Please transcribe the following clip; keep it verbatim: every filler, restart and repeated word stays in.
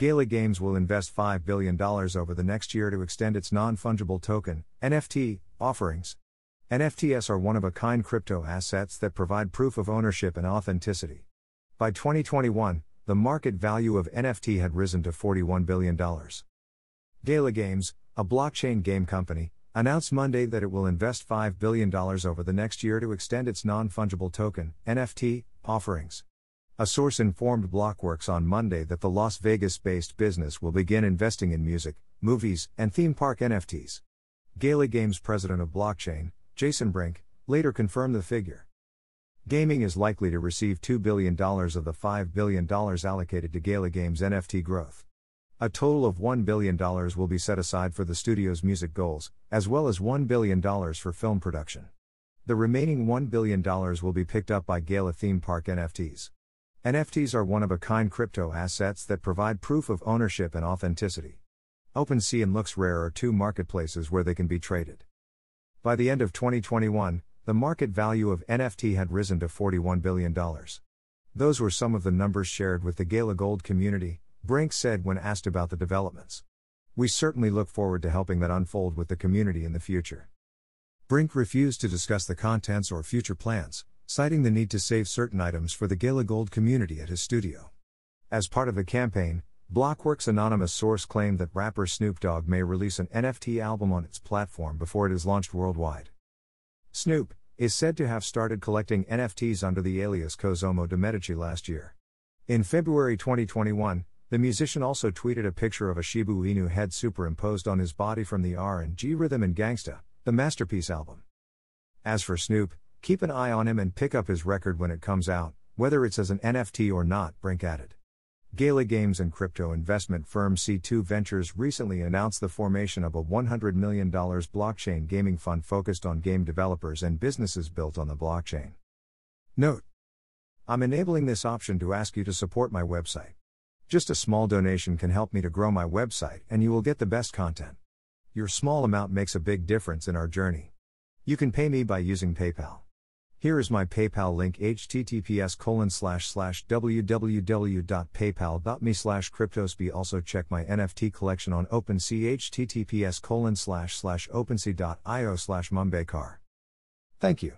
Gala Games will invest five billion dollars over the next year to extend its non-fungible token, N F T, offerings. N F Ts are one-of-a-kind crypto assets that provide proof of ownership and authenticity. By twenty twenty-one, the market value of N F T had risen to forty-one billion dollars. Gala Games, a blockchain game company, announced Monday that it will invest five billion dollars over the next year to extend its non-fungible token, N F T, offerings. A source informed Blockworks on Monday that the Las Vegas-based business will begin investing in music, movies, and theme park N F Ts. Gala Games president of blockchain, Jason Brink, later confirmed the figure. Gaming is likely to receive two billion dollars of the five billion dollars allocated to Gala Games' N F T growth. A total of one billion dollars will be set aside for the studio's music goals, as well as one billion dollars for film production. The remaining one billion dollars will be picked up by Gala theme park N F Ts. N F Ts are one-of-a-kind crypto assets that provide proof of ownership and authenticity. OpenSea and LooksRare are two marketplaces where they can be traded. By the end of twenty twenty-one, the market value of N F T had risen to forty-one billion dollars. Those were some of the numbers shared with the Gala Gold community, Brink said when asked about the developments. We certainly look forward to helping that unfold with the community in the future. Brink refused to discuss the contents or future plans, citing the need to save certain items for the Gala Gold community at his studio. As part of the campaign, Blockworks' anonymous source claimed that rapper Snoop Dogg may release an N F T album on its platform before it is launched worldwide. Snoop is said to have started collecting N F Ts under the alias Kozomo de Medici last year. In February twenty twenty-one, the musician also tweeted a picture of a Shiba Inu head superimposed on his body from the R and G Rhythm and Gangsta, the Masterpiece album. As for Snoop, keep an eye on him and pick up his record when it comes out, whether it's as an N F T or not, Brink added. Gala Games and crypto investment firm C two Ventures recently announced the formation of a one hundred million dollars blockchain gaming fund focused on game developers and businesses built on the blockchain. Note: I'm enabling this option to ask you to support my website. Just a small donation can help me to grow my website and you will get the best content. Your small amount makes a big difference in our journey. You can pay me by using PayPal. Here is my PayPal link: h t t p s colon slash slash w w w dot paypal dot me slash cryptosby. Also check my N F T collection on OpenSea: h t t p s colon slash slash opensea dot i o slash mumbaikar. Thank you.